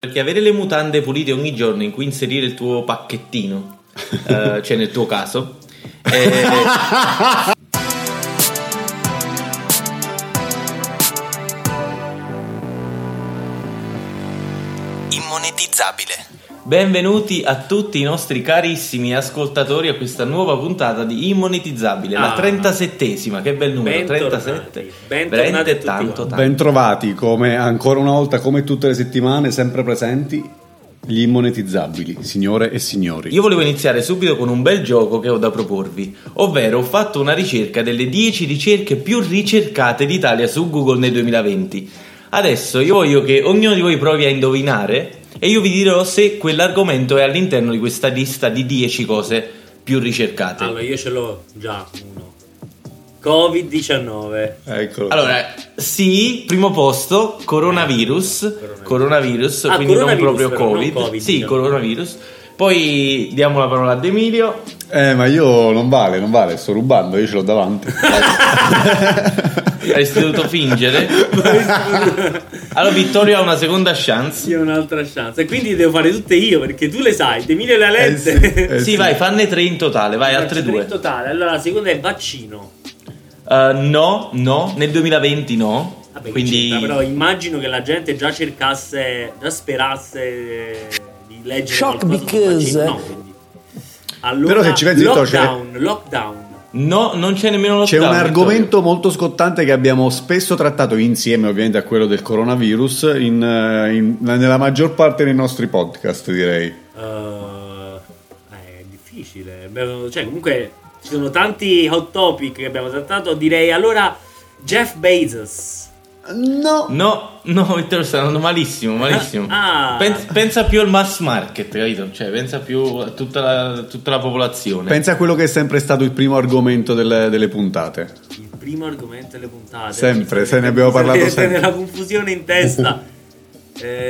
Perché avere le mutande pulite ogni giorno in cui inserire il tuo pacchettino, cioè nel tuo caso, Immonetizzabile. Benvenuti a tutti i nostri carissimi ascoltatori a questa nuova puntata di Immonetizzabile, la 37esima, che bel numero, bentornati, 37. Bentornati a tutti, tanto. Bentrovati, come ancora una volta, come tutte le settimane, sempre presenti gli immonetizzabili, signore e signori. Io volevo iniziare subito con un bel gioco che ho da proporvi, ovvero ho fatto una ricerca delle 10 ricerche più ricercate d'Italia su Google nel 2020. Adesso io voglio che ognuno di voi provi a indovinare e io vi dirò se quell'argomento è all'interno di questa lista di 10 cose più ricercate. Allora, io ce l'ho già uno. Covid-19. Eccolo. Allora, sì, primo posto, coronavirus. Coronavirus, quindi coronavirus, non proprio Covid. Non Covid. Sì, diciamo. Coronavirus. Poi diamo la parola ad Emilio. Ma io non vale, sto rubando, io ce l'ho davanti. Avresti dovuto fingere. Allora Vittorio ha una seconda chance. Io ho un'altra chance. E quindi devo fare tutte io, perché tu le sai, Emilio le ha lette. Sì, vai, fanne tre in totale, vai, altre due. Tre in totale, allora la seconda è vaccino. No, nel 2020 no. Vabbè, quindi certo, però immagino che la gente già cercasse, già sperasse di leggere shock because no, quindi. Allora, però se ci pensi, lockdown. No, non c'è nemmeno lockdown. C'è un argomento molto scottante che abbiamo spesso trattato insieme ovviamente a quello del coronavirus nella maggior parte dei nostri podcast, direi. È difficile, cioè comunque ci sono tanti hot topic che abbiamo trattato, direi. Allora Jeff Bezos. No, Vittorio, sta andando malissimo. Pensa più al mass market, capito? Cioè, pensa più a tutta la popolazione. Pensa a quello che è sempre stato il primo argomento delle puntate. Il primo argomento delle puntate. Sempre, se ne abbiamo parlato sempre. La confusione in testa.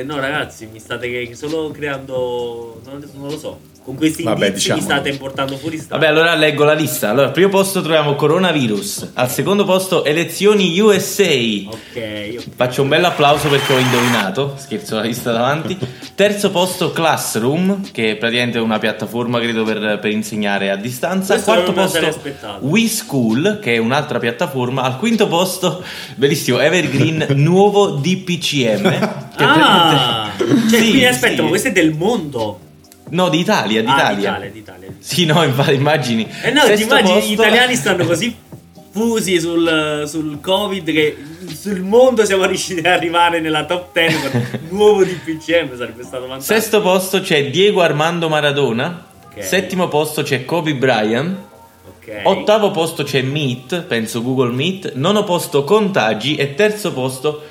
No, ragazzi, mi state solo creando... Non lo so. Con questi indizi diciamo. Mi state portando fuori strada. Vabbè, allora leggo la lista. Allora, al primo posto troviamo coronavirus. Al secondo posto elezioni USA. Ok. Faccio un bel applauso perché ho indovinato. Scherzo, la lista davanti. Terzo posto Classroom, che è praticamente una piattaforma, credo, per insegnare a distanza. Questo quarto posto We School, che è un'altra piattaforma. Al quinto posto, bellissimo, Evergreen, nuovo DPCM. Aspetta, ma questo è del mondo? No, d'Italia. Sì, no, immagini. Ti immagini posto... gli italiani stanno così fusi sul Covid che sul mondo siamo riusciti ad arrivare nella top 10 con il nuovo DPCM, sarebbe stato fantastico. Sesto posto c'è Diego Armando Maradona, okay. Settimo posto c'è Kobe Bryant, okay. Ottavo posto c'è Meet, penso Google Meet. Nono posto contagi e terzo posto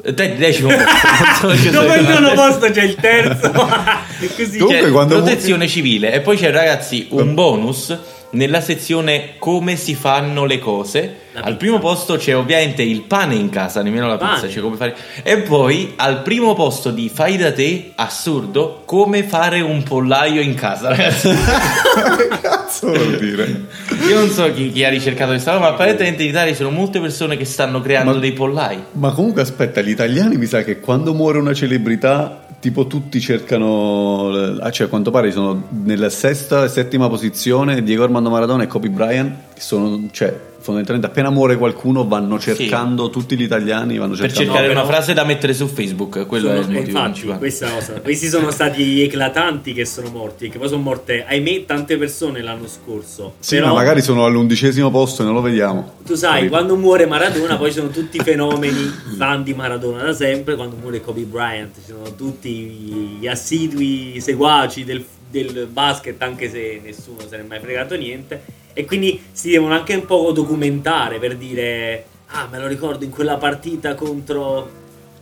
decimo posto. Dopo il nono posto c'è il terzo. Così. Dunque, protezione civile. E poi c'è, ragazzi, un bonus nella sezione come si fanno le cose. Al primo posto c'è ovviamente il pane in casa, nemmeno la pizza, cioè come fare. E poi al primo posto di fai da te, assurdo, come fare un pollaio in casa, ragazzi. Che cazzo vuol dire? Io non so chi ha ricercato questa roba, ma apparentemente in Italia ci sono molte persone che stanno creando dei pollai. Ma comunque aspetta, gli italiani mi sa che quando muore una celebrità tipo tutti cercano, cioè a quanto pare sono nella sesta e settima posizione Diego Armando Maradona e Kobe Bryant, sono, cioè fondamentalmente appena muore qualcuno vanno cercando, sì. Tutti gli italiani vanno cercando per cercare una frase da mettere su Facebook, quello è il motivo principale. Questi sono stati gli eclatanti che sono morti, che poi sono morte ahimè tante persone l'anno scorso, sì, però, ma magari sono all'11° posto e non lo vediamo, tu sai, capito? Quando muore Maradona poi sono tutti i fenomeni fan di Maradona da sempre, quando muore Kobe Bryant ci sono tutti gli assidui seguaci del basket, anche se nessuno se ne è mai fregato niente. E quindi si devono anche un po' documentare per dire me lo ricordo in quella partita contro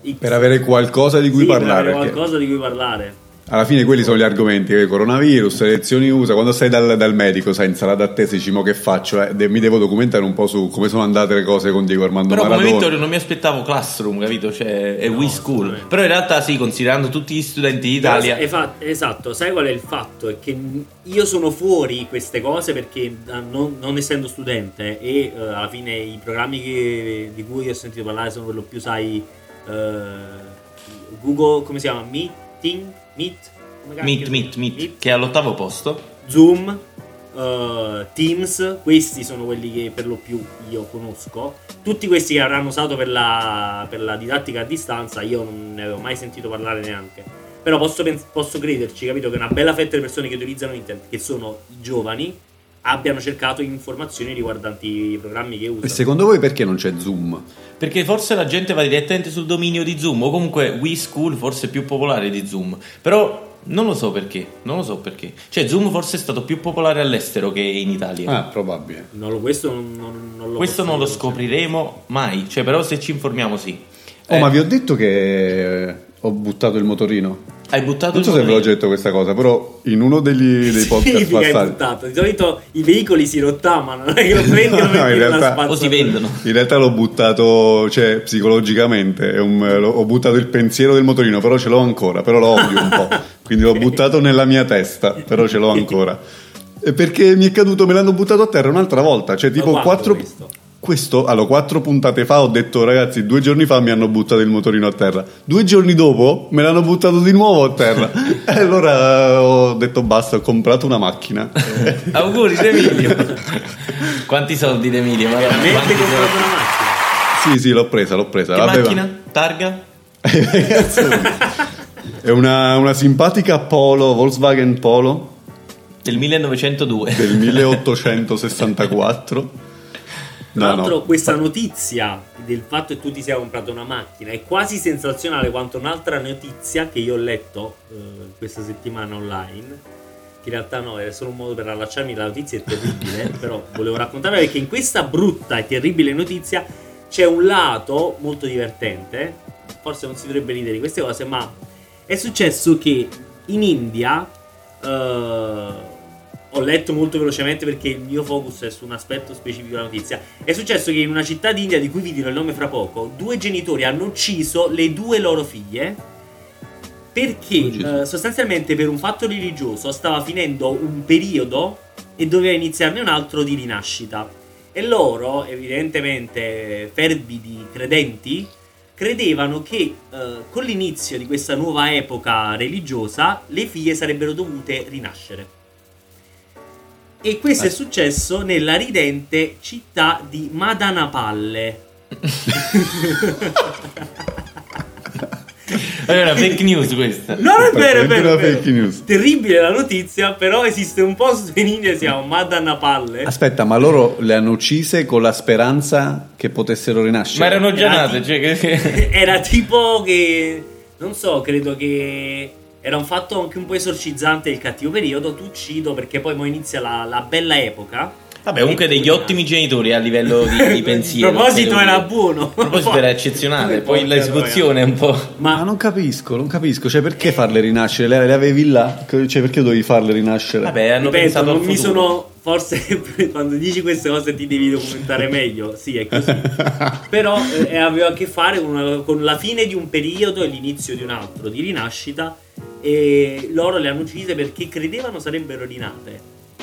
X. Per avere qualcosa di cui parlare. Per avere qualcosa di cui parlare. Alla fine quelli sono gli argomenti, coronavirus, elezioni USA. Quando stai dal medico, sai, in sala d'attesa, dici mo che faccio? Mi devo documentare un po' su come sono andate le cose con Diego Armando Maradona. Però come Vittorio non mi aspettavo Classroom, capito? Cioè è We School. Però in realtà sì, considerando tutti gli studenti d'Italia esatto, sai qual è il fatto? È che io sono fuori queste cose perché non essendo studente e alla fine i programmi di cui ho sentito parlare sono per lo più, sai, Google, come si chiama? Meet? Meet, che è all'ottavo posto. Zoom, Teams, questi sono quelli che per lo più io conosco. Tutti questi che avranno usato per la didattica a distanza io non ne avevo mai sentito parlare neanche. Però posso crederci, capito, che una bella fetta di persone che utilizzano internet, che sono i giovani, abbiano cercato informazioni riguardanti i programmi che usano. E secondo voi perché non c'è Zoom? Perché forse la gente va direttamente sul dominio di Zoom, o comunque We School forse è più popolare di Zoom. Però non lo so perché. Cioè Zoom forse è stato più popolare all'estero che in Italia. Ah, probabile. Questo non lo scopriremo mai. Cioè, però se ci informiamo sì. Ma vi ho detto che ho buttato il motorino. Hai buttato non so il se ve l'ho detto questa cosa, però in uno dei podcast passati. Di solito i veicoli si rottamano, non è che lo prendi o si vendono. In realtà l'ho buttato, cioè psicologicamente, ho buttato il pensiero del motorino, però ce l'ho ancora, però lo odio un po'. Quindi l'ho buttato nella mia testa, però ce l'ho ancora. Perché mi è caduto, me l'hanno buttato a terra un'altra volta, cioè tipo 4 allora, 4 puntate fa ho detto ragazzi, 2 giorni fa mi hanno buttato il motorino a terra, 2 giorni dopo me l'hanno buttato di nuovo a terra e allora ho detto basta, ho comprato una macchina. Auguri De Emilio. Quanti soldi De Emilio, ma veramente hai comprato una macchina? Sì, l'ho presa. Che macchina? Targa? È una simpatica Polo, Volkswagen Polo del 1902 del 1864. Tra l'altro questa notizia del fatto che tu ti sia comprato una macchina è quasi sensazionale quanto un'altra notizia che io ho letto questa settimana online, che in realtà no, è solo un modo per allacciarmi, la notizia è terribile, però volevo raccontarla perché in questa brutta e terribile notizia c'è un lato molto divertente, forse non si dovrebbe ridere di queste cose, ma è successo che in India... ho letto molto velocemente perché il mio focus è su un aspetto specifico della notizia. È successo che in una città d'India di cui vi dirò il nome fra poco, 2 genitori hanno ucciso le 2 loro figlie perché sostanzialmente per un fatto religioso stava finendo un periodo e doveva iniziarne un altro di rinascita. E loro, evidentemente fervidi credenti, credevano che con l'inizio di questa nuova epoca religiosa le figlie sarebbero dovute rinascere. E questo è successo nella ridente città di Madanapalle. Allora, fake news questa. Non è vero, è vero. Fake news. Terribile la notizia, però esiste un posto in India che si chiama Madanapalle. Aspetta, ma loro le hanno uccise con la speranza che potessero rinascere? Ma erano già nate, cioè... Era tipo che... Non so, credo che... Era un fatto anche un po' esorcizzante il cattivo periodo, tu uccido perché poi mo inizia la bella epoca. Vabbè, comunque degli ottimi genitori a livello di pensiero. Il proposito era buono. Il proposito era eccezionale, poi l'esecuzione è un po'... Ma non capisco, cioè perché farle rinascere? Le avevi là? Cioè perché dovevi farle rinascere? Vabbè, hanno pensato al futuro. Forse quando dici queste cose ti devi documentare meglio, sì è così. Però aveva a che fare con la fine di un periodo e l'inizio di un altro, di rinascita. E loro le hanno uccise perché credevano sarebbero rinate.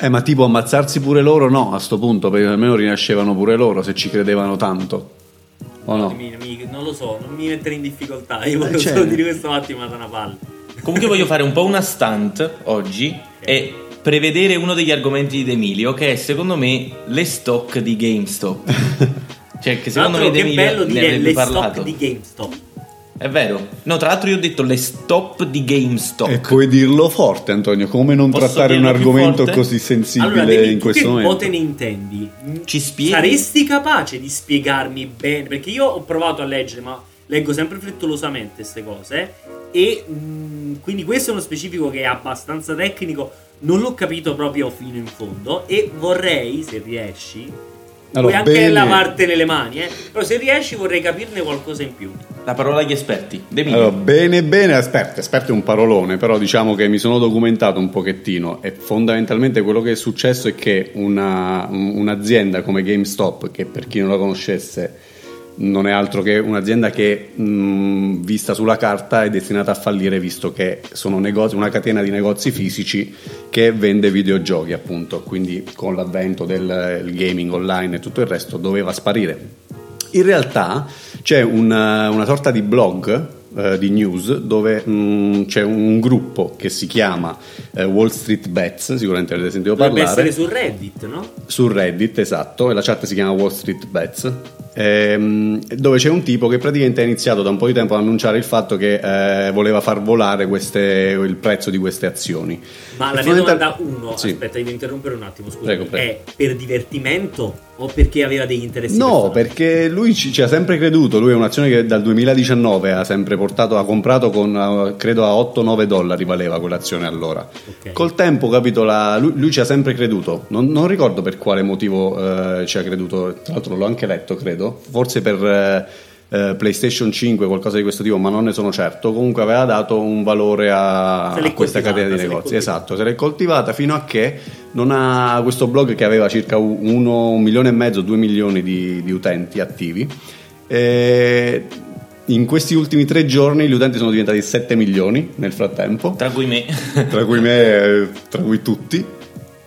Ma tipo ammazzarsi pure loro? No, a sto punto, perché almeno rinascevano pure loro se ci credevano tanto. O no? Non lo so, non mi mettere in difficoltà. Io voglio solo dire questo attimo da una palla. Comunque voglio fare un po' una stunt oggi e prevedere uno degli argomenti di De Emilio, che è secondo me le stock di GameStop. Cioè che secondo me De Emilio ne avrebbe parlato. Le stock di GameStop. È vero. No, tra l'altro io ho detto le stop di GameStop. E puoi dirlo forte, Antonio. Come non posso trattare un argomento così sensibile in questo momento? Allora, te ne intendi? Ci spieghi? Saresti capace di spiegarmi bene? Perché io ho provato a leggere, ma leggo sempre frettolosamente queste cose. E quindi questo è uno specifico che è abbastanza tecnico. Non l'ho capito proprio fino in fondo. E vorrei, se riesci... Allora, puoi anche lavartene le mani, però se riesci vorrei capirne qualcosa in più. La parola agli esperti. Allora, bene, esperto è un parolone, però diciamo che mi sono documentato un pochettino e fondamentalmente quello che è successo è che un'azienda come GameStop, che per chi non la conoscesse non è altro che un'azienda che vista sulla carta è destinata a fallire, visto che sono una catena di negozi fisici che vende videogiochi, appunto, quindi con l'avvento del gaming online e tutto il resto doveva sparire. In realtà c'è una sorta di blog di news dove c'è un gruppo che si chiama Wall Street Bets, sicuramente avete sentito parlare. Dovrebbe essere su Reddit, no? Su Reddit, esatto, e la chat si chiama Wall Street Bets, dove c'è un tipo che praticamente ha iniziato da un po' di tempo ad annunciare il fatto che voleva far volare il prezzo di queste azioni. Ma e la mia domanda sì. Aspetta, devo interrompere un attimo, scusa. Prego. È per divertimento o perché aveva degli interessi? No, perché lui ci ha sempre creduto. Lui è un'azione che dal 2019 ha sempre portato, ha comprato con credo a $8-9 valeva quell'azione allora. Okay. Col tempo, capito, lui ci ha sempre creduto. Non ricordo per quale motivo ci ha creduto. Tra l'altro l'ho anche letto, credo, forse per PlayStation 5, qualcosa di questo tipo, ma non ne sono certo. Comunque aveva dato un valore a questa catena di negozi. Esatto, se l'è coltivata fino a che non ha questo blog che aveva circa 1,5 milioni, 2 milioni di utenti attivi. E in questi ultimi 3 giorni gli utenti sono diventati 7 milioni nel frattempo. Tra cui me, tra cui tutti.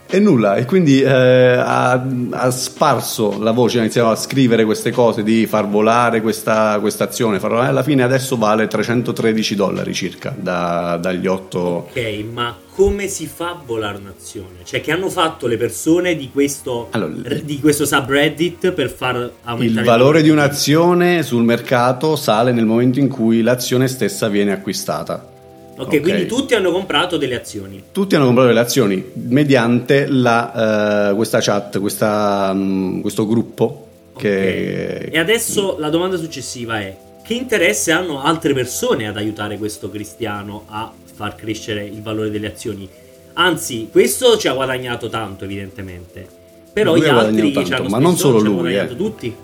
E nulla, e quindi ha sparso la voce, ha iniziato a scrivere queste cose di far volare questa azione, alla fine adesso vale $313 circa dagli 8. Ok, ma come si fa a volare un'azione? Cioè, che hanno fatto le persone di questo subreddit per far aumentare il valore di un'azione sul mercato? Sale nel momento in cui l'azione stessa viene acquistata. Okay, quindi tutti hanno comprato delle azioni. Tutti hanno comprato delle azioni mediante questa chat, questo gruppo. Okay. E adesso la domanda successiva è: che interesse hanno altre persone ad aiutare questo cristiano a far crescere il valore delle azioni? Anzi, questo ci ha guadagnato tanto, evidentemente. Però lui gli altri tanto, ci hanno ma non solo lui, tutti.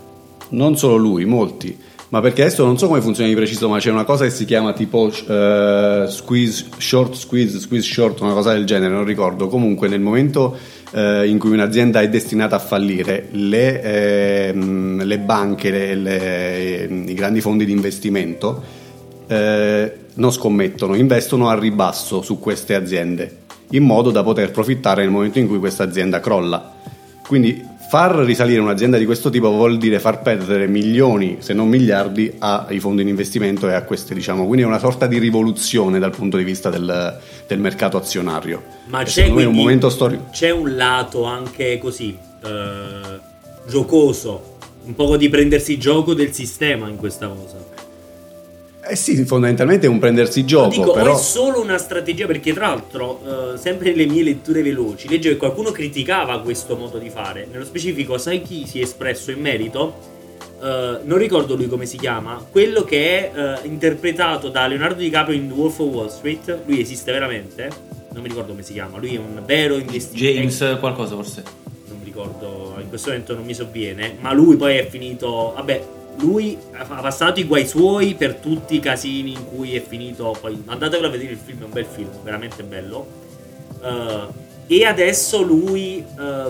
Non solo lui, molti. Ma perché adesso non so come funziona di preciso, ma c'è una cosa che si chiama tipo squeeze short, una cosa del genere, non ricordo. Comunque nel momento in cui un'azienda è destinata a fallire, le banche, i grandi fondi di investimento non scommettono, investono a ribasso su queste aziende, in modo da poter profittare nel momento in cui questa azienda crolla. Quindi far risalire un'azienda di questo tipo vuol dire far perdere milioni, se non miliardi, ai fondi di investimento e a queste, diciamo. Quindi è una sorta di rivoluzione dal punto di vista del mercato azionario. Ma c'è un momento storico. C'è un lato anche così giocoso, un poco di prendersi gioco del sistema in questa cosa. Eh sì, fondamentalmente è un prendersi gioco. Però è solo una strategia, perché tra l'altro sempre nelle mie letture veloci leggo che qualcuno criticava questo modo di fare. Nello specifico, sai chi si è espresso in merito? Non ricordo lui come si chiama. Quello che è interpretato da Leonardo DiCaprio in The Wolf of Wall Street. Lui esiste veramente, non mi ricordo come si chiama. Lui è un vero investigatore. James qualcosa forse, non mi ricordo, in questo momento non mi sovviene. Ma lui poi è finito, vabbè, lui ha passato i guai suoi per tutti i casini in cui è finito. Poi andatevelo a vedere il film, è un bel film, veramente bello. E adesso lui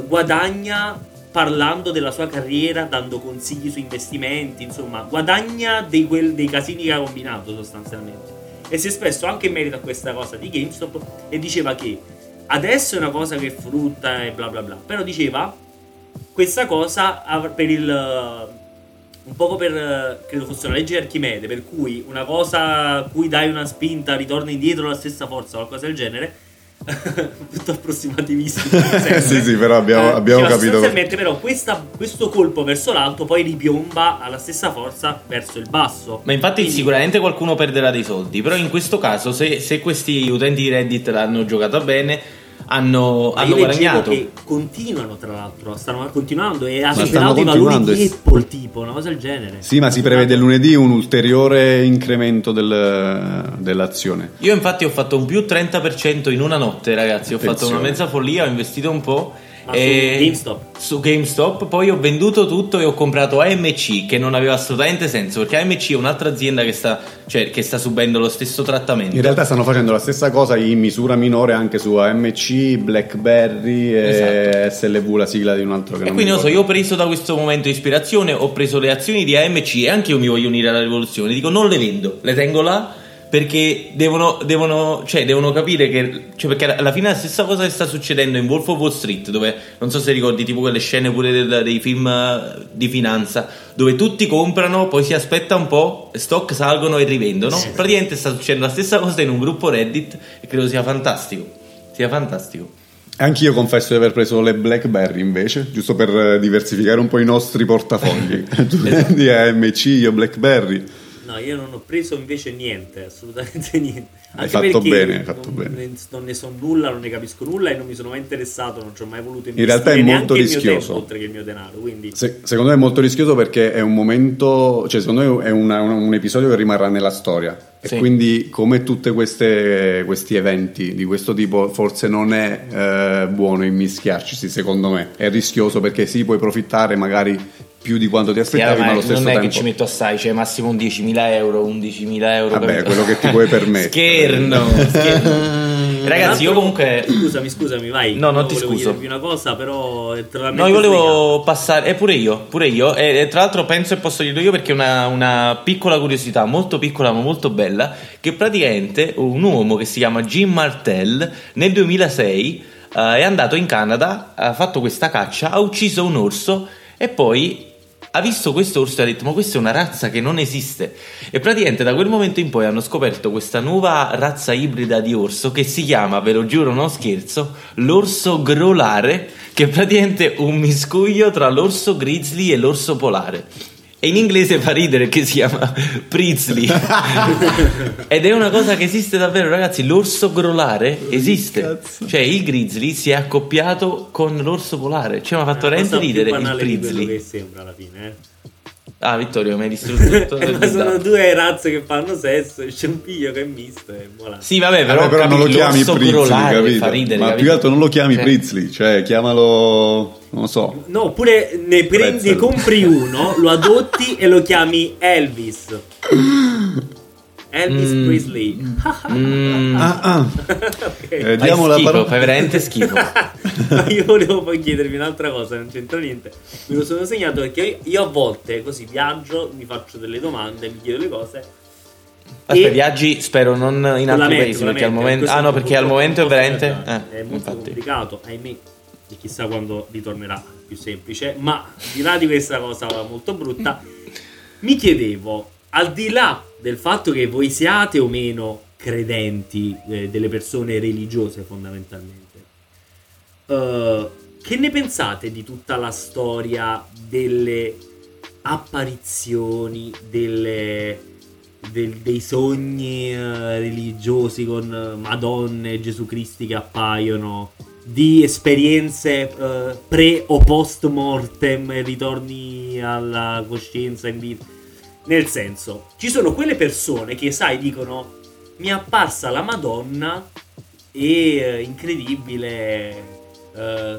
guadagna parlando della sua carriera, dando consigli su investimenti, insomma guadagna dei casini che ha combinato sostanzialmente. E si è espresso anche in merito a questa cosa di GameStop e diceva che adesso è una cosa che frutta e bla bla bla, però diceva questa cosa per il... un poco per, credo fosse una legge di Archimede, per cui una cosa a cui dai una spinta ritorna indietro la stessa forza, qualcosa del genere. Tutto approssimativistico. sì, però abbiamo capito. Però questo colpo verso l'alto poi ripiomba alla stessa forza verso il basso. Ma infatti quindi, sicuramente qualcuno perderà dei soldi, però in questo caso se questi utenti di Reddit l'hanno giocata bene, hanno guadagnato. Che continuano, tra l'altro stanno continuando e ha superato i valori di Apple, tipo una cosa del genere. Sì, ma si prevede lunedì un ulteriore incremento dell'azione. Io infatti ho fatto un più 30% in una notte, ragazzi. Attenzione. Ho fatto una mezza follia, ho investito un po' su GameStop, poi ho venduto tutto e ho comprato AMC, che non aveva assolutamente senso, perché AMC è un'altra azienda che sta subendo lo stesso trattamento. In realtà stanno facendo la stessa cosa in misura minore anche su AMC, BlackBerry e SLV, la sigla di un altro che. E quindi io ho preso da questo momento di ispirazione, ho preso le azioni di AMC, e anche io mi voglio unire alla rivoluzione, dico non le vendo, le tengo là perché devono capire che, perché alla fine è la stessa cosa che sta succedendo in Wolf of Wall Street, dove, non so se ricordi, tipo quelle scene pure dei film di finanza, dove tutti comprano, poi si aspetta un po', stock salgono e rivendono. Sì. Praticamente sta succedendo la stessa cosa in un gruppo Reddit e credo sia fantastico, sia fantastico. Anche io confesso di aver preso le BlackBerry invece, giusto per diversificare un po' i nostri portafogli. Esatto. Di AMC, io BlackBerry. No, io non ho preso invece niente, assolutamente niente. Anche hai fatto bene, hai fatto bene. Non ne so nulla, non ne capisco nulla e non mi sono mai interessato, non ci ho mai voluto investire. In realtà è molto rischioso. Tempo, oltre che il mio denaro, quindi. Secondo me è molto rischioso perché è un momento, cioè secondo me è un episodio che rimarrà nella storia. Sì. E quindi, come tutti questi eventi di questo tipo, forse non è buono immischiarci, secondo me. È rischioso perché sì, puoi profittare magari più di quanto ti aspettavi, ma allo stesso tempo non è tempo. Che ci metto assai, cioè massimo un 10.000 euro, 11.000 euro. Vabbè, capito? Quello che ti puoi permettere. Scherno. Ragazzi, io comunque scusami, vai. No, non ti scuso. Volevo una cosa, però no, io volevo passare pure io e tra l'altro penso che posso dirlo io perché è una piccola curiosità, molto piccola ma molto bella, che praticamente un uomo che si chiama Jim Martel nel 2006 è andato in Canada, ha fatto questa caccia, ha ucciso un orso e poi ha visto questo orso e ha detto: ma questa è una razza che non esiste. E praticamente da quel momento in poi hanno scoperto questa nuova razza ibrida di orso che si chiama, ve lo giuro, non scherzo, l'orso grolare, che è praticamente un miscuglio tra l'orso grizzly e l'orso polare. E in inglese fa ridere che si chiama Prizzly. Ed è una cosa che esiste davvero, ragazzi. L'orso grolare esiste. Cioè il grizzly si è accoppiato con l'orso polare. Cioè mi ha fatto veramente ridere il Prizzly. Che sembra alla fine, Ah, Vittorio, mi hai distrutto tutto. Ma sono due razze che fanno sesso, il scempiglio che è misto. Voilà. Sì, vabbè, però non lo chiami Prizzly, fa ridere. Ma più che altro non lo chiami Prizzly, cioè chiamalo, non lo so. No, oppure ne prendi, compri uno, lo adotti e lo chiami Elvis Presley. Okay. Diamo la parola. Fai veramente schifo. Ma io volevo poi chiedervi un'altra cosa, non c'entra niente, me lo sono segnato perché io a volte così viaggio, mi faccio delle domande, mi chiedo le cose. Aspetta, viaggi spero non in altri paesi perché al momento perché al momento è veramente è molto complicato, ahimè. E chissà quando ritornerà più semplice, ma al di là di questa cosa molto brutta, mi chiedevo, al di là del fatto che voi siate o meno credenti, delle persone religiose fondamentalmente, che ne pensate di tutta la storia delle apparizioni, dei sogni religiosi con Madonna e Gesù Cristo che appaiono, di esperienze pre o post mortem, ritorni alla coscienza in vita. Nel senso, ci sono quelle persone che, sai, dicono: mi è apparsa la Madonna e incredibile,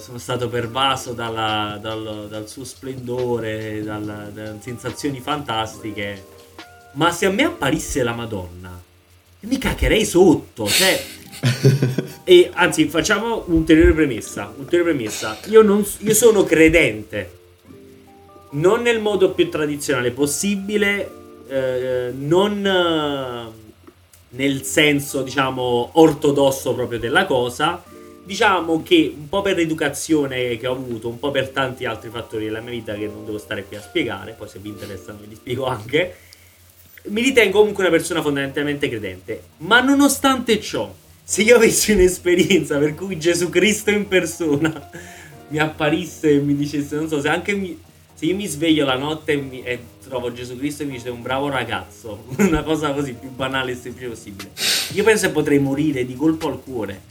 sono stato pervaso dal suo splendore, da sensazioni fantastiche. Ma se a me apparisse la Madonna mi caccherei sotto, cioè. E anzi, facciamo un'ulteriore premessa. Io sono credente, non nel modo più tradizionale possibile, non nel senso, diciamo, ortodosso proprio della cosa. Diciamo che un po' per l'educazione che ho avuto, un po' per tanti altri fattori della mia vita che non devo stare qui a spiegare, poi se vi interessano ve li spiego anche, mi ritengo comunque una persona fondamentalmente credente. Ma nonostante ciò, se io avessi un'esperienza per cui Gesù Cristo in persona mi apparisse e mi dicesse, non so, se anche se io mi sveglio la notte e trovo Gesù Cristo e mi dice un bravo ragazzo, una cosa così più banale e semplice possibile, io penso che potrei morire di colpo al cuore.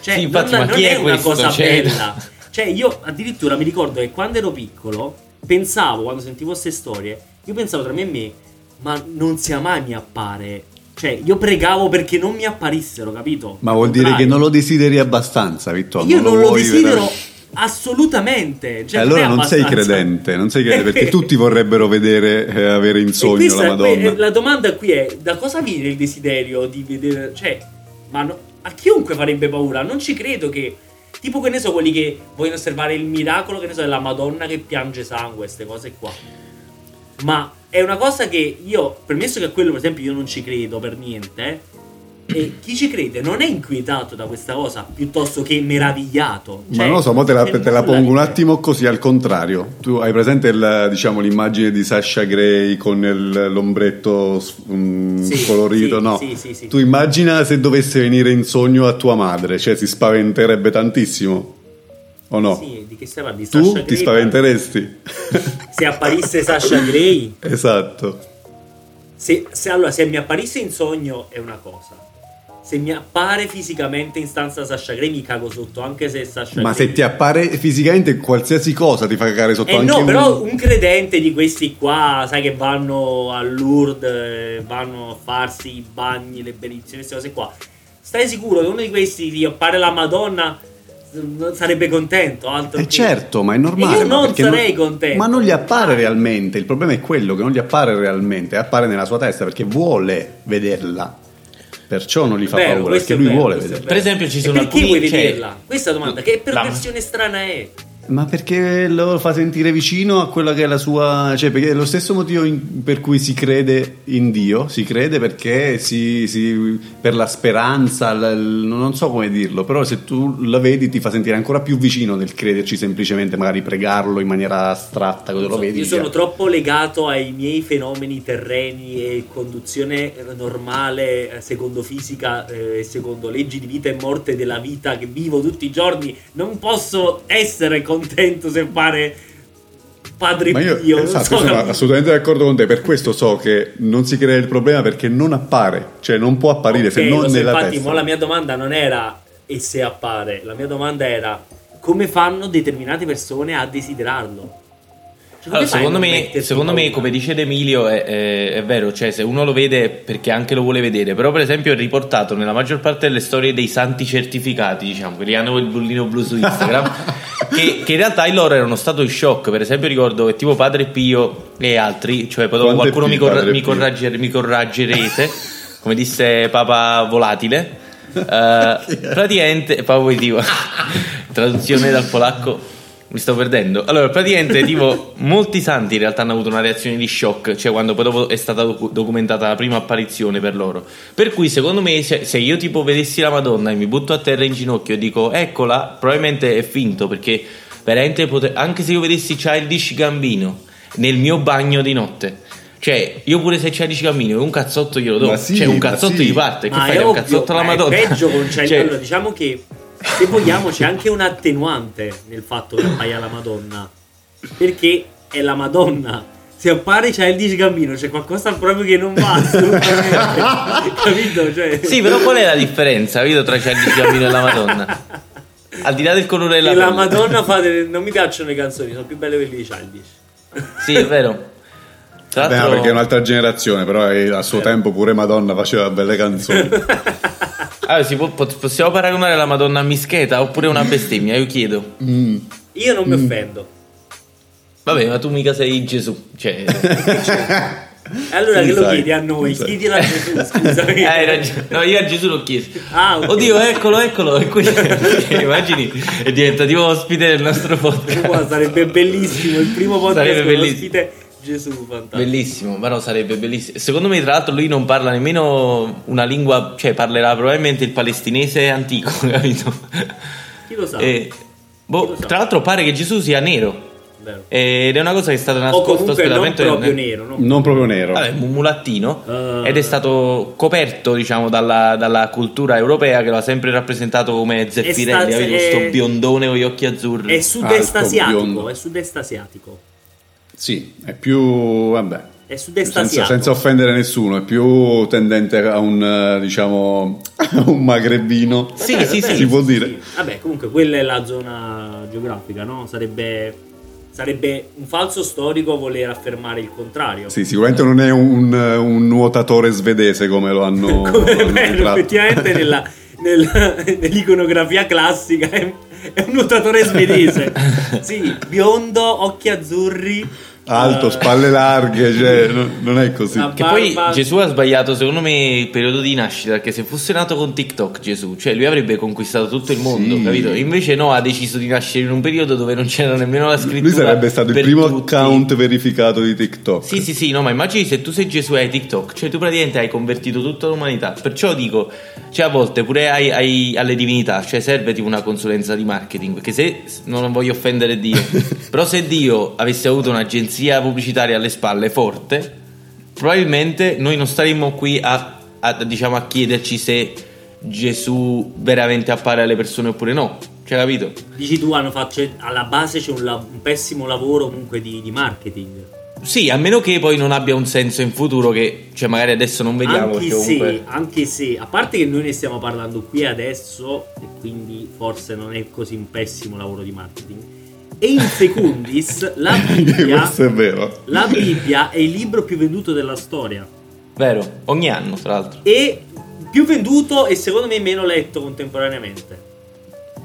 Cioè, sì, infatti, non è una cosa bella. Cioè, io addirittura mi ricordo che quando ero piccolo pensavo, quando sentivo queste storie, io pensavo tra me e me, ma non sia mai mi appare. Cioè, io pregavo perché non mi apparissero, capito? Ma vuol dire che non lo desideri abbastanza, Vittorio. Io non lo desidero veramente. Assolutamente. Cioè, allora non sei credente, perché tutti vorrebbero vedere, avere in sogno questa, la Madonna. La domanda qui è: da cosa viene il desiderio di vedere? Cioè, ma no, a chiunque farebbe paura? Non ci credo che, tipo, che ne so, quelli che vogliono osservare il miracolo, che ne so, della Madonna che piange sangue, queste cose qua. Ma è una cosa che io, permesso che a quello per esempio io non ci credo per niente, E chi ci crede non è inquietato da questa cosa piuttosto che meravigliato. Cioè, ma non lo so, ma te la pongo un attimo così al contrario. Tu hai presente l'immagine di Sasha Grey con l'ombretto scolorito? Sì, no? Sì. Tu immagina se dovesse venire in sogno a tua madre, cioè si spaventerebbe tantissimo. O no? Sì, di che stai parlando? Di Sasha Grey? Ti spaventeresti? Se apparisse Sasha Grey? Esatto. Se mi apparisse in sogno è una cosa. Se mi appare fisicamente in stanza Sasha Grey mi cago sotto, anche se è Sasha Grey. Ma se ti appare fisicamente qualsiasi cosa ti fa cagare sotto, anche no, però un credente di questi qua, sai, che vanno a Lourdes, vanno a farsi i bagni, le benedizioni, queste cose qua, stai sicuro che uno di questi ti appare la Madonna sarebbe contento? Altro che... certo, ma è normale. E io non sarei contento. Ma non gli appare realmente, il problema è quello che non gli appare realmente, appare nella sua testa perché vuole vederla. Perciò non gli fa paura, perché lui vuole vederla. Per esempio ci sono alcuni... perché vuoi vederla? Questa domanda, che perversione strana è? Ma perché lo fa sentire vicino a quella che è la sua... cioè, perché è lo stesso motivo per cui si crede in Dio. Si crede perché per la speranza, non so come dirlo, però se tu la vedi ti fa sentire ancora più vicino del crederci semplicemente, magari pregarlo in maniera astratta, cosa lo vedi. Io sono troppo legato ai miei fenomeni terreni e conduzione normale secondo fisica, secondo leggi di vita e morte della vita che vivo tutti i giorni. Non posso essere contento se pare Padre Pio. Esatto, sono assolutamente d'accordo con te. Per questo so che non si crea il problema, perché non appare, cioè non può apparire, okay, se non nella infatti, testa. Ma la mia domanda non era e se appare, la mia domanda era come fanno determinate persone a desiderarlo. Cioè, allora, secondo me come dice De Emilio è vero, cioè se uno lo vede perché anche lo vuole vedere, però per esempio è riportato nella maggior parte delle storie dei santi certificati, diciamo, quelli che hanno il bollino blu su Instagram che in realtà in loro erano stato in shock. Per esempio ricordo che tipo Padre Pio e altri, cioè poi qualcuno mi corraggerete come disse Papa Volatile, praticamente Papa Volatile traduzione dal polacco. Mi sto perdendo. Allora, praticamente, tipo, molti santi in realtà hanno avuto una reazione di shock, cioè quando poi dopo è stata documentata la prima apparizione per loro. Per cui, secondo me, se io tipo vedessi la Madonna e mi butto a terra in ginocchio e dico "Eccola", probabilmente è finto, perché veramente anche se io vedessi Childish Gambino nel mio bagno di notte, cioè io pure se Childish Gambino un cazzotto glielo do, sì, cioè un cazzotto gli parte, che fai un cazzotto alla Madonna? È peggio con Childish, cioè, allora, diciamo che se vogliamo c'è anche un attenuante nel fatto che appaia la Madonna, perché è la Madonna. Se appare Childish Gambino c'è qualcosa proprio che non va, capito? Cioè... sì, però qual è la differenza, capito, tra Childish Gambino e la Madonna? Al di là del colore della pelle. La Madonna fa delle... non mi piacciono le canzoni, sono più belle quelle di Childish. Sì, è vero. Tra l'altro... beh, perché è un'altra generazione, però a suo tempo pure Madonna faceva belle canzoni. Allora, possiamo paragonare la Madonna a Mischeta oppure una bestemmia? Io chiedo. Io non mi offendo. Vabbè, ma tu mica sei Gesù, cioè. Allora che lo chiedi a noi? Chiedila a Gesù, scusami. Hai ragione. No, io a Gesù l'ho chiesto. Ah, okay. Oddio, eccolo. E quindi, immagini, è diventato ospite del nostro podcast. Wow, sarebbe bellissimo il primo podcast con ospite Gesù, fantastico. Bellissimo, ma no, sarebbe bellissimo. Secondo me, tra l'altro, lui non parla nemmeno una lingua, cioè parlerà probabilmente il palestinese antico, capito? Chi lo sa? Tra l'altro pare che Gesù sia nero. Vero. Ed è una cosa che è stata nascosta sicuramente. Non proprio nero. Vabbè, un mulattino. Ed è stato coperto, diciamo, dalla cultura europea che l'ha sempre rappresentato come Zeffirelli, questo biondone con gli occhi azzurri. È sudest asiatico. Sì, è più, vabbè, è sud-est asiatico, senza offendere nessuno, è più tendente a un, diciamo, un magrebino. Sì, si può dire. Sì. Vabbè, comunque quella è la zona geografica, no? Sarebbe un falso storico voler affermare il contrario. Sì, sicuramente non è un nuotatore svedese come lo hanno. Effettivamente nell'iconografia classica è un nuotatore svedese. Sì, biondo, occhi azzurri. alto, spalle larghe, cioè non è così. Che poi Gesù ha sbagliato secondo me il periodo di nascita, perché se fosse nato con TikTok Gesù, cioè lui avrebbe conquistato tutto il mondo, sì, capito? Invece no, ha deciso di nascere in un periodo dove non c'era nemmeno la scrittura. Lui sarebbe stato il primo tutti. Account verificato di TikTok. Sì, sì, sì, no, ma immagini se tu sei Gesù e hai TikTok, cioè tu praticamente hai convertito tutta l'umanità. Perciò dico, cioè a volte pure alle divinità, cioè serve tipo una consulenza di marketing, perché se non voglio offendere Dio, però se Dio avesse avuto un'agenzia pubblicitaria alle spalle forte, probabilmente noi non staremmo qui diciamo a chiederci se Gesù veramente appare alle persone oppure no, cioè capito? Dici tu hanno fatto, cioè, alla base c'è un pessimo lavoro comunque di marketing. Sì, a meno che poi non abbia un senso in futuro che, cioè, magari adesso non vediamo. Anche comunque... sì, anche se, a parte che noi ne stiamo parlando qui adesso, e quindi forse non è così un pessimo lavoro di marketing. E in secundis, la Bibbia questo è vero. La Bibbia è il libro più venduto della storia. Vero, ogni anno tra l'altro. E più venduto e secondo me meno letto contemporaneamente.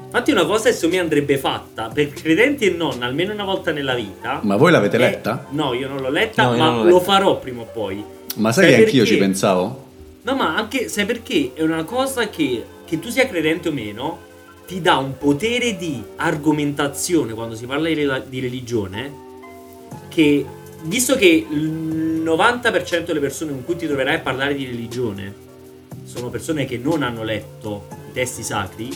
Infatti una cosa adesso mi andrebbe fatta per credenti e non, almeno una volta nella vita. Ma voi l'avete letta? No, io non l'ho letta, no, ma lo farò prima o poi. Ma sai che anch'io ci pensavo? No, ma anche, sai perché? È una cosa che tu sia credente o meno, ti dà un potere di argomentazione quando si parla di religione, che, visto che il 90% delle persone con cui ti troverai a parlare di religione sono persone che non hanno letto i testi sacri,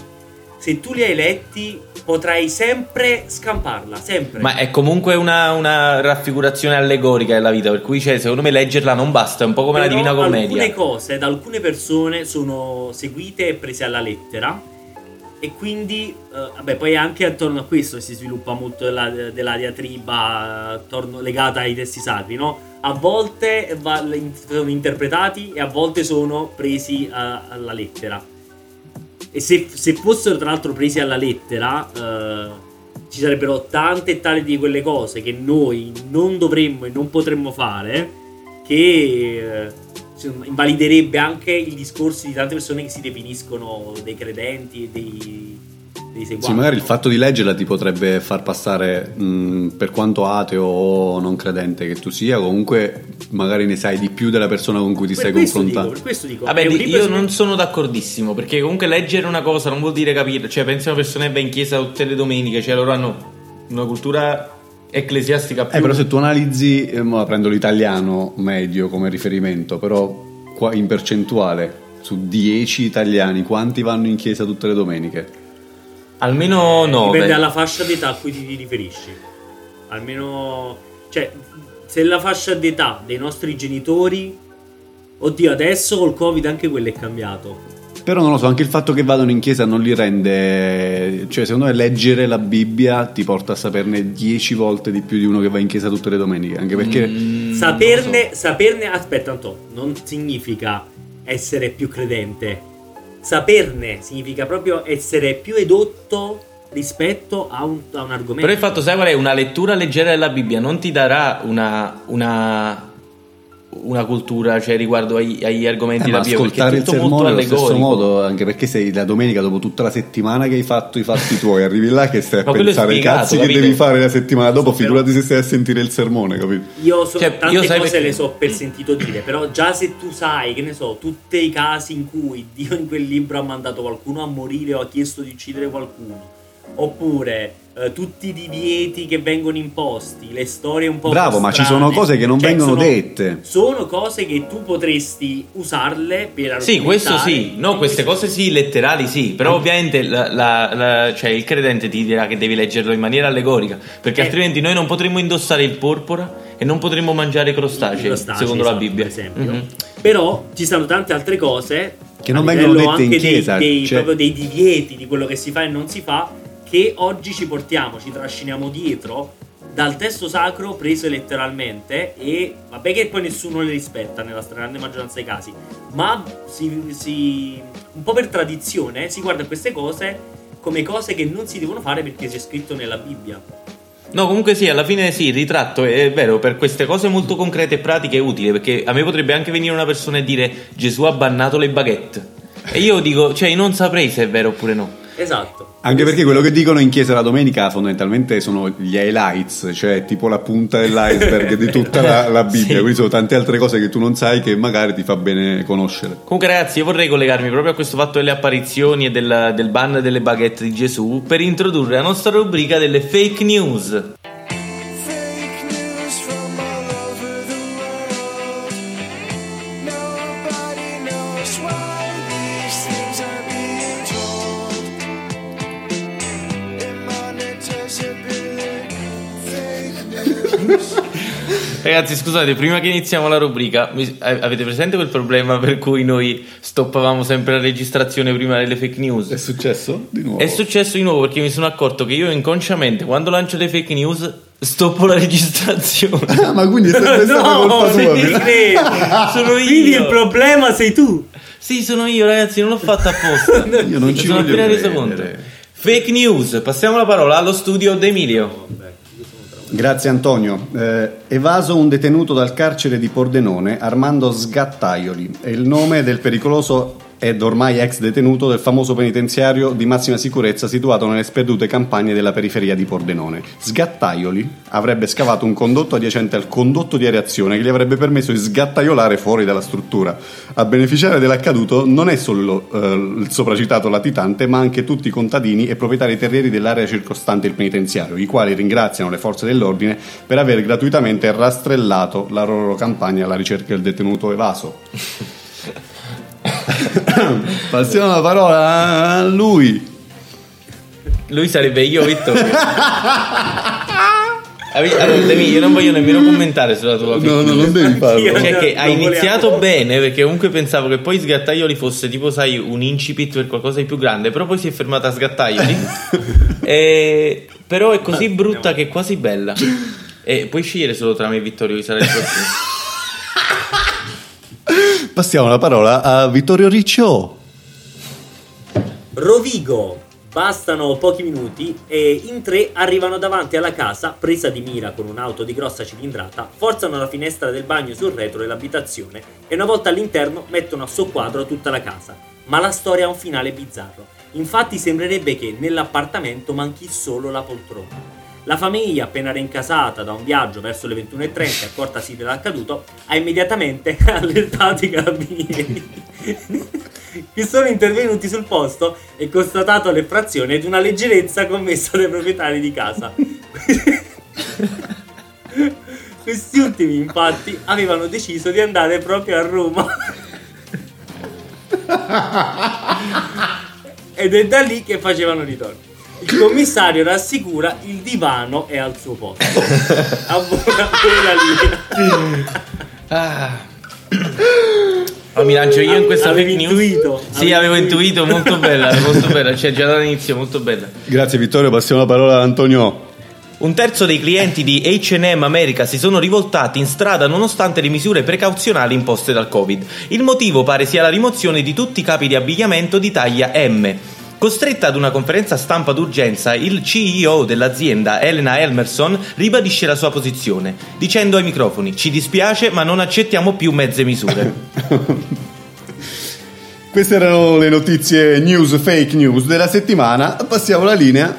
se tu li hai letti potrai sempre scamparla, sempre. Ma è comunque una raffigurazione allegorica della vita, per cui, cioè, secondo me leggerla non basta, è un po' come la Divina Commedia. Alcune cose da alcune persone sono seguite e prese alla lettera, e quindi vabbè, poi anche attorno a questo si sviluppa molto della diatriba legata ai testi sacri, no? A volte sono interpretati e a volte sono presi alla lettera. E se fossero tra l'altro presi alla lettera, ci sarebbero tante e tali di quelle cose che noi non dovremmo e non potremmo fare, che invaliderebbe anche il discorso di tante persone che si definiscono dei credenti e dei seguaci. Sì, magari il fatto di leggerla ti potrebbe far passare, per quanto ateo o non credente che tu sia, comunque magari ne sai di più della persona con cui ti stai confrontando. Per questo dico, vabbè, io non sono d'accordissimo, perché comunque leggere una cosa non vuol dire capire. Cioè, pensi a una persona che va in chiesa tutte le domeniche, cioè loro hanno una cultura ecclesiastica più... Però se tu analizzi, prendo l'italiano medio come riferimento, però qua in percentuale su 10 italiani quanti vanno in chiesa tutte le domeniche? Almeno 9. Dipende dalla fascia d'età a cui ti riferisci. Almeno, cioè, se la fascia d'età dei nostri genitori, oddio, adesso col Covid anche quello è cambiato. Però non lo so, anche il fatto che vadano in chiesa non li rende, cioè secondo me leggere la Bibbia ti porta a saperne 10 volte di più di uno che va in chiesa tutte le domeniche, anche perché saperne, aspetta Anto, non significa essere più credente. Saperne significa proprio essere più edotto rispetto a un argomento. Però il fatto, sai qual è? Una lettura leggera della Bibbia non ti darà una cultura, cioè, riguardo agli argomenti della Bibbia, perché è tutto molto allegorico. Allo stesso modo, anche perché sei la domenica, dopo tutta la settimana che hai fatto i fatti tuoi, arrivi là che stai a pensare ai cazzi, capito? Che devi fare la settimana dopo, figurati se stai a sentire il sermone, capito? Tante cose le so per sentito dire, però già se tu sai, che ne so, tutti i casi in cui Dio in quel libro ha mandato qualcuno a morire o ha chiesto di uccidere qualcuno, oppure tutti i divieti che vengono imposti, le storie un po' strane, ma ci sono cose che non vengono dette. Sono cose che tu potresti usarle per... Sì, questo sì. No, queste cose sì, letterali sì. Però ovviamente cioè il credente ti dirà che devi leggerlo in maniera allegorica, perché altrimenti noi non potremmo indossare il porpora e non potremmo mangiare crostacei secondo la Bibbia, per esempio. Mm-hmm. Però ci sono tante altre cose che non vengono dette in chiesa, cioè... proprio dei divieti di quello che si fa e non si fa, che oggi ci trasciniamo dietro dal testo sacro preso letteralmente, e vabbè che poi nessuno le rispetta nella stragrande maggioranza dei casi, ma un po' per tradizione si guarda queste cose come cose che non si devono fare perché c'è scritto nella Bibbia. No, comunque sì, alla fine sì, il ritratto è vero, per queste cose molto concrete e pratiche è utile, perché a me potrebbe anche venire una persona e dire Gesù ha bannato le baguette, e io dico, cioè, non saprei se è vero oppure no. Esatto. Anche perché quello che dicono in chiesa la domenica fondamentalmente sono gli highlights, cioè tipo la punta dell'iceberg di tutta la Bibbia, sì. Quindi sono tante altre cose che tu non sai che magari ti fa bene conoscere. Comunque ragazzi, io vorrei collegarmi proprio a questo fatto delle apparizioni e del ban delle baguette di Gesù per introdurre la nostra rubrica delle fake news. Ragazzi, scusate, prima che iniziamo la rubrica, avete presente quel problema per cui noi stoppavamo sempre la registrazione prima delle fake news? È successo di nuovo. È successo di nuovo perché mi sono accorto che io inconsciamente, quando lancio le fake news, stoppo la registrazione. Ah, ma quindi è stata colpa sua. Sono io. Quindi il problema sei tu. Sì, sono io, ragazzi, non l'ho fatto apposta. Io non ci sono appena reso conto. Fake news, passiamo la parola allo studio ad Emilio. Grazie Antonio. Evaso un detenuto dal carcere di Pordenone, Armando Sgattaioli, è il nome del pericoloso ed ormai ex detenuto del famoso penitenziario di massima sicurezza situato nelle sperdute campagne della periferia di Pordenone. Sgattaioli avrebbe scavato un condotto adiacente al condotto di areazione che gli avrebbe permesso di sgattaiolare fuori dalla struttura. A beneficiare dell'accaduto non è solo il sopracitato latitante, ma anche tutti i contadini e proprietari terrieri dell'area circostante il penitenziario, i quali ringraziano le forze dell'ordine per aver gratuitamente rastrellato la loro campagna alla ricerca del detenuto evaso. Passiamo la parola a lui. Lui sarebbe io, Vittorio. Allora, io non voglio nemmeno commentare sulla tua fake news. No, non devi farlo. Cioè che ha iniziato bene, perché comunque pensavo che poi Sgattaioli fosse tipo, sai, un incipit per qualcosa di più grande, però poi si è fermata a Sgattaioli. Però è così brutta che è quasi bella. E puoi scegliere solo tra me e Vittorio chi sarà il prossimo. Passiamo la parola a Vittorio Riccio. Rovigo. Bastano pochi minuti e in tre arrivano davanti alla casa, presa di mira con un'auto di grossa cilindrata, forzano la finestra del bagno sul retro dell'abitazione e una volta all'interno mettono a soqquadro tutta la casa. Ma la storia ha un finale bizzarro. Infatti sembrerebbe che nell'appartamento manchi solo la poltrona. La famiglia, appena rincasata da un viaggio verso le 21:30, accortasi dell'accaduto, ha immediatamente allertato i carabinieri, che sono intervenuti sul posto e constatato l'effrazione ed una leggerezza commessa dai proprietari di casa. Questi ultimi, infatti, avevano deciso di andare proprio a Roma ed è da lì che facevano ritorno. Il commissario rassicura, il divano è al suo posto. A buona linea. Mi lancio io in questa fake news. Intuito. Sì, avevo intuito, molto bella, cioè già dall'inizio molto bella. Grazie Vittorio, passiamo la parola ad Antonio. Un terzo dei clienti di H&M America si sono rivoltati in strada nonostante le misure precauzionali imposte dal Covid. Il motivo pare sia la rimozione di tutti i capi di abbigliamento di taglia M. Costretta ad una conferenza stampa d'urgenza, il CEO dell'azienda, Elena Emerson, ribadisce la sua posizione, dicendo ai microfoni: ci dispiace, ma non accettiamo più mezze misure. Queste erano le notizie news, fake news della settimana. Passiamo la linea.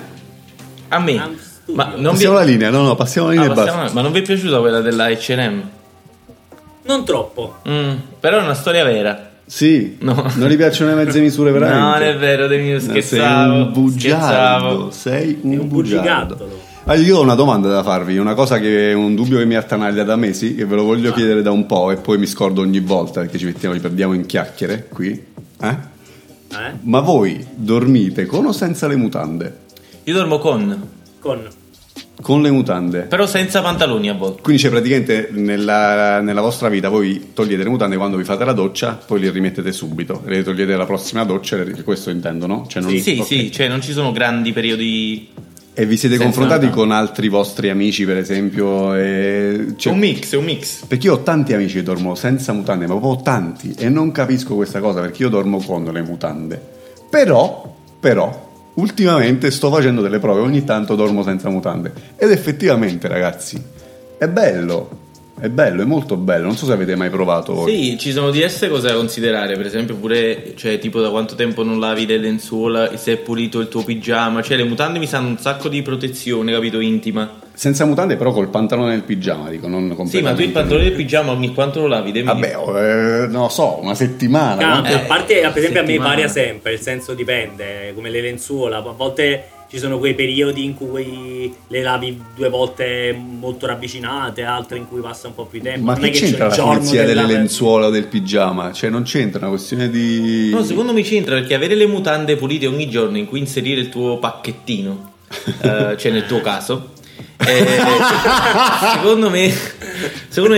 A me. Ma non passiamo la linea, no, passiamo la linea e basta. Ma non vi è piaciuta quella della H&M? Non troppo. Però è una storia vera. Sì, no. Non gli piacciono le mezze misure veramente. No, non è vero, Demio, scherzavo. Sei un bugiardo. Sei un bugiardo. Allora, io ho una domanda da farvi, una cosa che è un dubbio che mi attanaglia da mesi, che ve lo voglio chiedere da un po' e poi mi scordo ogni volta perché ci perdiamo in chiacchiere qui. Ma voi dormite con o senza le mutande? Io dormo con le mutande, però senza pantaloni a volte. Quindi c'è praticamente nella vostra vita voi togliete le mutande quando vi fate la doccia, poi le rimettete subito, le togliete alla prossima doccia, questo intendo, no? Cioè non... Sì, cioè non ci sono grandi periodi. E vi siete confrontati con altri vostri amici, per esempio? Cioè, un mix. Perché io ho tanti amici che dormono senza mutande, ma proprio tanti, e non capisco questa cosa, perché io dormo con le mutande. Però ultimamente sto facendo delle prove, ogni tanto dormo senza mutande ed effettivamente, ragazzi, è bello. È bello, è molto bello, non so se avete mai provato voi. Sì, ci sono diverse cose da considerare, per esempio pure, cioè tipo da quanto tempo non lavi le lenzuola e se è pulito il tuo pigiama, cioè le mutande mi sanno un sacco di protezione, capito, intima. Senza mutande però col pantalone del pigiama, dico, non completamente. Sì, ma tu il pantalone del pigiama ogni quanto lo lavi? Vabbè, non lo so, una settimana. No, a parte, per esempio, settimana. A me varia sempre, il senso dipende, come le lenzuola, a volte... Ci sono quei periodi in cui le lavi due volte molto ravvicinate, altre in cui passa un po' più tempo. Ma non che c'entra la pulizia delle lenzuola o del pigiama? Cioè non c'entra, una questione di... No, secondo me c'entra, perché avere le mutande pulite ogni giorno in cui inserire il tuo pacchettino, cioè nel tuo caso... secondo me è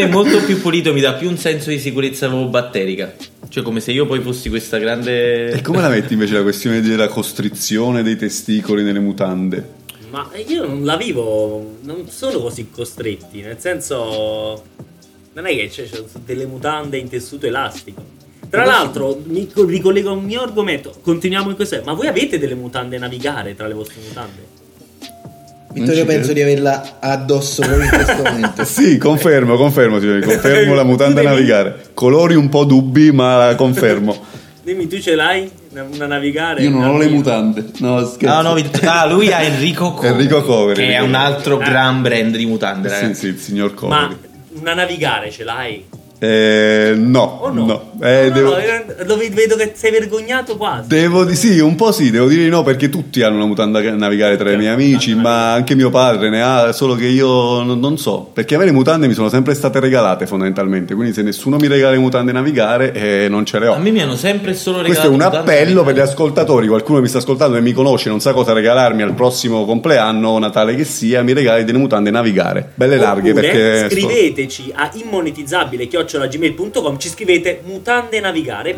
molto più pulito, mi dà più un senso di sicurezza proprio batterica, cioè come se io poi fossi questa grande... E come la metti invece la questione della costrizione dei testicoli nelle mutande? Ma io non la vivo, non sono così costretti, nel senso non è che c'è delle mutande in tessuto elastico. Tra l'altro, mi ricollego a un mio argomento, continuiamo in questo, ma voi avete delle mutande a navigare tra le vostre mutande? Vittorio, penso di averla addosso proprio in questo momento. Sì, confermo la mutanda navigare. Colori un po' dubbi, ma la confermo. Dimmi, tu ce l'hai? Una navigare? Io non ho le mutande. No, scherzo. Lui ha Enrico Coveri. Che è un altro gran brand di mutande. Sì, il signor Coveri. Ma una navigare ce l'hai? No. Vedo che sei vergognato quasi. Devo dire di no, perché tutti hanno una mutanda a navigare tra i miei amici, ma anche mio padre ne ha, solo che io non so, perché a me le mutande mi sono sempre state regalate fondamentalmente, quindi se nessuno mi regala le mutande a navigare non ce le ho. A me mi hanno sempre solo regalato. Questo è un appello per gli ascoltatori, qualcuno mi sta ascoltando e mi conosce, non sa cosa regalarmi al prossimo compleanno, Natale che sia, mi regali delle mutande a navigare, belle larghe, perché scriveteci a immonetizzabile@gmail.com, ci scrivete mutande navigare e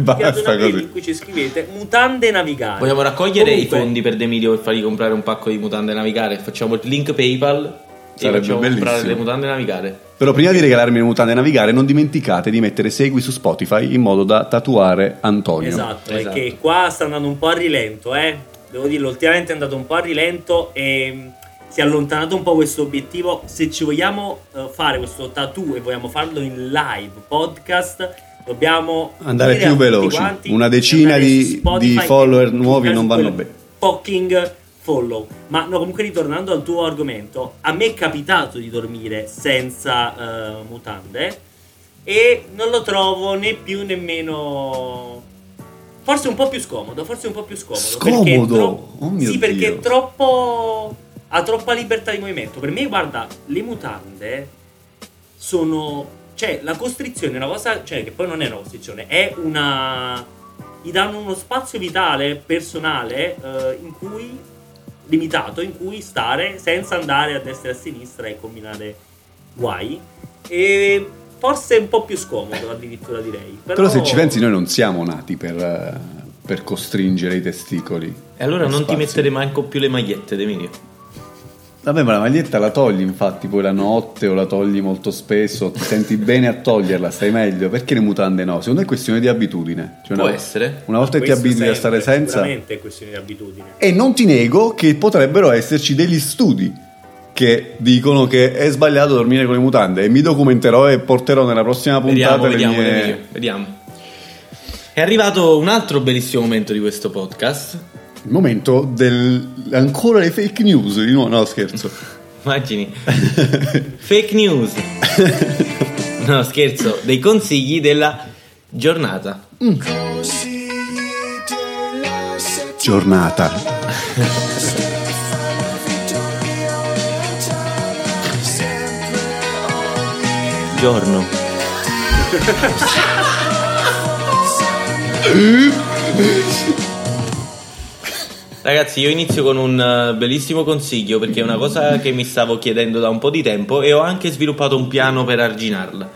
basta così. In cui ci scrivete mutande navigare. Vogliamo raccogliere i fondi per De Emilio per fargli comprare un pacco di mutande navigare, facciamo il link PayPal. Sarebbe bellissimo comprare le mutande navigare. Però prima di regalarmi le mutande navigare non dimenticate di mettere segui su Spotify in modo da tatuare Antonio. Esatto. Perché qua sta andando un po' a rilento, devo dirlo, ultimamente è andato un po' a rilento e si è allontanato un po' questo obiettivo. Se ci vogliamo fare questo tattoo e vogliamo farlo in live podcast, dobbiamo andare più veloci. Una decina di follower nuovi non vanno bene. Fucking follow. Ma no, comunque ritornando al tuo argomento, a me è capitato di dormire senza mutande e non lo trovo né più né meno. Forse un po' più scomodo. Scomodo? Sì, perché è troppo... ha troppa libertà di movimento. Per me, guarda, le mutande sono... Cioè, la costrizione è una cosa... Cioè, che poi non è una costrizione, è una... Gli danno uno spazio vitale, personale, in cui... limitato, in cui stare senza andare a destra e a sinistra e combinare guai. E forse è un po' più scomodo, addirittura direi. Però se ci pensi, noi non siamo nati per costringere i testicoli. E allora non spazio. Ti mettere manco più le magliette, Emilio. Vabbè, ma la maglietta la togli infatti poi la notte, o la togli molto spesso, ti senti bene a toglierla, stai meglio. Perché le mutande no? Secondo me è questione di abitudine, cioè può essere. Una volta che ti abitui a stare senza, sicuramente è questione di abitudine. E non ti nego che potrebbero esserci degli studi che dicono che è sbagliato dormire con le mutande. E mi documenterò e porterò nella prossima puntata. Vediamo. È arrivato un altro bellissimo momento di questo podcast. Il momento ancora le fake news, di nuovo, no scherzo. Immagini. Fake news. No scherzo, dei consigli della giornata. Giornata. Giorno. Ragazzi, io inizio con un bellissimo consiglio, perché è una cosa che mi stavo chiedendo da un po' di tempo e ho anche sviluppato un piano per arginarla.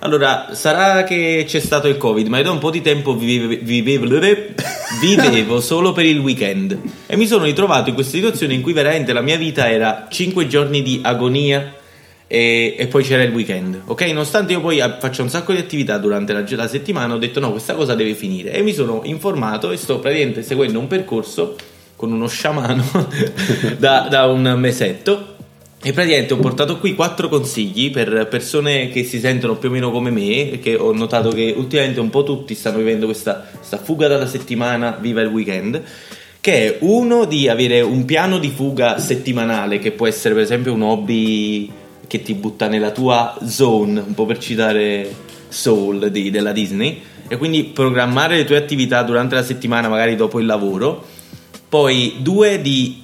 Allora, sarà che c'è stato il Covid, ma io da un po' di tempo vivevo solo per il weekend e mi sono ritrovato in questa situazione in cui veramente la mia vita era 5 giorni di agonia e poi c'era il weekend, ok? Nonostante io poi faccio un sacco di attività durante la settimana, ho detto no, questa cosa deve finire, e mi sono informato e sto praticamente seguendo un percorso con uno sciamano da un mesetto E praticamente ho portato qui 4 consigli per persone che si sentono più o meno come me, perché ho notato che ultimamente un po' tutti stanno vivendo questa fuga dalla settimana, viva il weekend, che è uno di avere un piano di fuga settimanale, che può essere per esempio un hobby che ti butta nella tua zone, un po' per citare Soul della Disney, e quindi programmare le tue attività durante la settimana, magari dopo il lavoro. Poi 2 di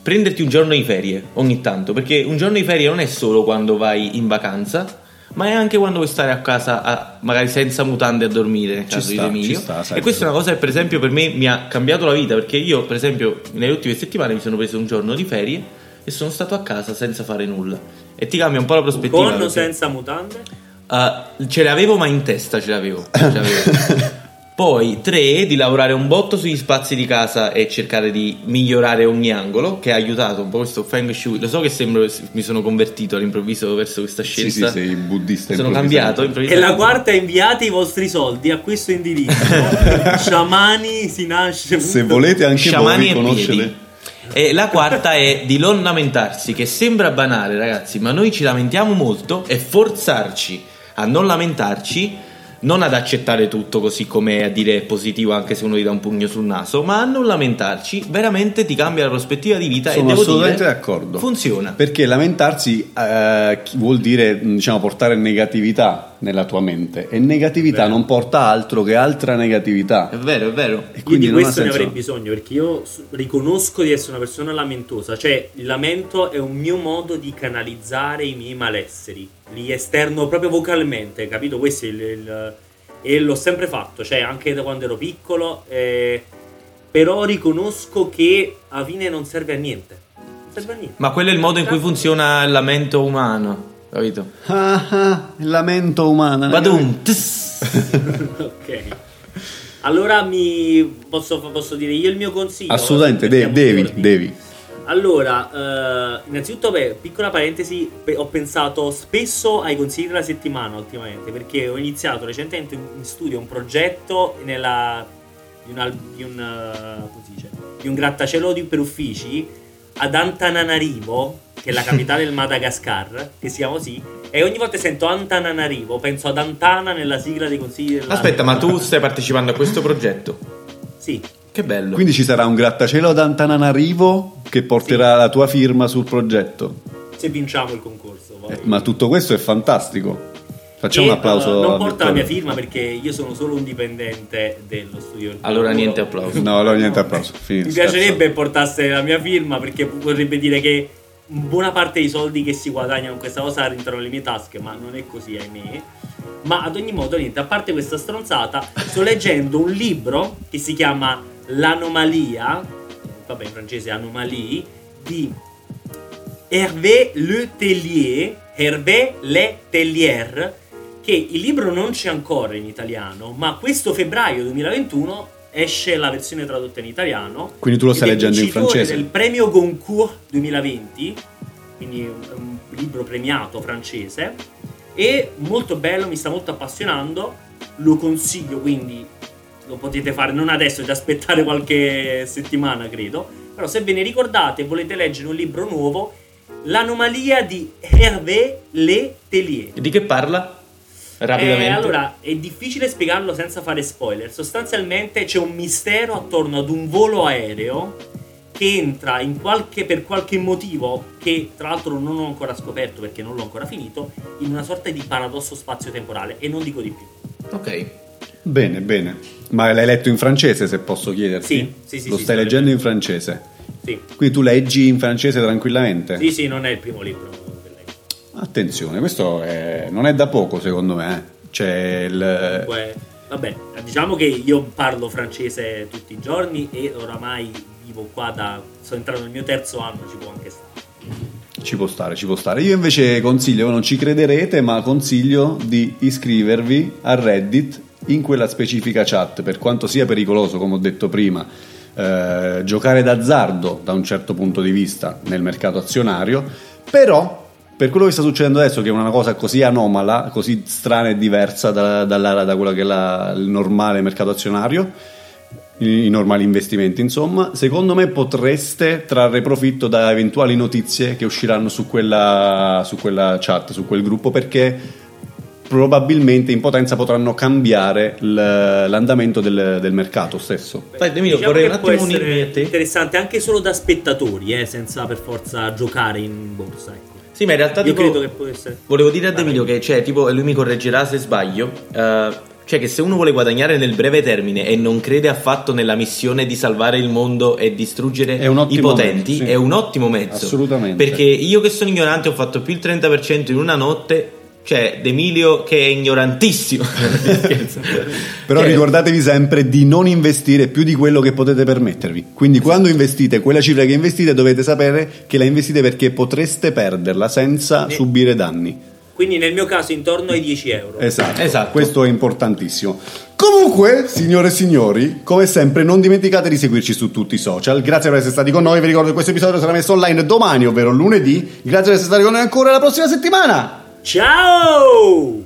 prenderti un giorno di ferie ogni tanto, perché un giorno di ferie non è solo quando vai in vacanza, ma è anche quando vuoi stare a casa magari senza mutande a dormire, nel caso di Emilio. E questa è una cosa che per esempio per me mi ha cambiato la vita, perché io per esempio nelle ultime settimane mi sono preso un giorno di ferie e sono stato a casa senza fare nulla, e ti cambia un po' la prospettiva. Un giorno senza mutande? Ce l'avevo, ma in testa ce l'avevo. Poi 3 di lavorare un botto sugli spazi di casa e cercare di migliorare ogni angolo, che ha aiutato un po' questo feng shui. Lo so che sembra mi sono convertito all'improvviso verso questa scelta. Sì, sei buddista. Sono cambiato. E la quarta è: inviate i vostri soldi a questo indirizzo. Sciamani si nasce. Se volete anche sciamani voi conoscere. E la quarta è di non lamentarsi, che sembra banale, ragazzi, ma noi ci lamentiamo molto, e forzarci a non lamentarci, non ad accettare tutto così com'è, a dire positivo anche se uno gli dà un pugno sul naso, ma a non lamentarci, veramente ti cambia la prospettiva di vita. Sono e devo assolutamente dire, d'accordo. Funziona. Perché lamentarsi vuol dire, diciamo, portare negatività nella tua mente, e negatività non porta altro che altra negatività. È vero, è vero. E quindi io di questo ne avrei bisogno, perché io riconosco di essere una persona lamentosa. Cioè il lamento è un mio modo di canalizzare i miei malesseri, li esterno proprio vocalmente, capito? Questo è e l'ho sempre fatto, cioè anche da quando ero piccolo, però riconosco che a fine non serve a niente. Ma quello è il modo in cui funziona il lamento umano, capito? Il lamento umano. Badum. Ok. Allora posso dire io il mio consiglio? Assolutamente, devi. Allora, innanzitutto, piccola parentesi, ho pensato spesso ai consigli della settimana ultimamente, perché ho iniziato recentemente in studio un progetto di un grattacielo per uffici ad Antananarivo, che è la capitale del Madagascar, che si chiama così, e ogni volta sento Antananarivo penso ad Antana nella sigla dei consigli della settimana. Aspetta, ma tu stai partecipando a questo progetto? Sì. Che bello. Quindi ci sarà un grattacielo ad Antananarivo che porterà la tua firma sul progetto, se vinciamo il concorso. Ma tutto questo è fantastico. Facciamo un applauso. Non porta la mia firma, perché io sono solo un dipendente dello studio. Allora niente applauso. No, allora niente applauso. Mi piacerebbe portasse la mia firma, perché vorrebbe dire che buona parte dei soldi che si guadagnano in questa cosa rientrano nelle mie tasche, ma non è così, ahimè. Ma ad ogni modo, niente, a parte questa stronzata, sto leggendo un libro che si chiama L'anomalia, vabbè in francese anomalie, di Hervé Le Tellier, che il libro non c'è ancora in italiano, ma questo febbraio 2021 esce la versione tradotta in italiano. Quindi tu lo stai leggendo in francese. È il premio Goncourt 2020, quindi un libro premiato francese, e molto bello, mi sta molto appassionando, lo consiglio, quindi lo potete fare non adesso, da aspettare qualche settimana credo, però se ve ne ricordate e volete leggere un libro nuovo, L'anomalia di Hervé Le Tellier. E di che parla? Rapidamente. Allora, è difficile spiegarlo senza fare spoiler. Sostanzialmente c'è un mistero attorno ad un volo aereo che entra per qualche motivo che tra l'altro non ho ancora scoperto, perché non l'ho ancora finito, in una sorta di paradosso spazio-temporale, e non dico di più. Ok. Bene, bene. Ma l'hai letto in francese, se posso chiederti? Sì. Lo stai leggendo in francese? Sì. Quindi tu leggi in francese tranquillamente? Sì, non è il primo libro che leggo. Attenzione, questo non è da poco, secondo me. C'è comunque, vabbè, diciamo che io parlo francese tutti i giorni e oramai vivo qua sono entrato nel mio 3° anno, ci può anche stare. Ci può stare. Io invece consiglio, non ci crederete, ma consiglio di iscrivervi a Reddit in quella specifica chat. Per quanto sia pericoloso, come ho detto prima, giocare d'azzardo da un certo punto di vista nel mercato azionario, però per quello che sta succedendo adesso, che è una cosa così anomala, così strana e diversa da quella che è il normale mercato azionario, i normali investimenti. Insomma, secondo me potreste trarre profitto da eventuali notizie che usciranno su quella chat, su quel gruppo, perché probabilmente in potenza potranno cambiare l'andamento del mercato stesso. Dai, Emilio, diciamo, vorrei un attimo unirmi a te. Interessante anche solo da spettatori, senza per forza giocare in borsa, ecco. Sì, ma in realtà io tipo, credo che può essere. Volevo dire ad Emilio che c'è, tipo, e lui mi correggerà se sbaglio, cioè che se uno vuole guadagnare nel breve termine e non crede affatto nella missione di salvare il mondo e distruggere i potenti, mezzo, sì. È un ottimo mezzo. Assolutamente. Perché io che sono ignorante ho fatto più il 30% in una notte, cioè D'Emilio che è ignorantissimo. Però ricordatevi sempre di non investire più di quello che potete permettervi. Quindi quando investite quella cifra che investite dovete sapere che la investite perché potreste perderla senza subire danni. Quindi nel mio caso intorno ai 10 euro. Esatto, questo è importantissimo. Comunque, signore e signori, come sempre non dimenticate di seguirci su tutti i social. Grazie per essere stati con noi. Vi ricordo che questo episodio sarà messo online domani, ovvero lunedì. Grazie per essere stati con noi ancora la prossima settimana. Ciao!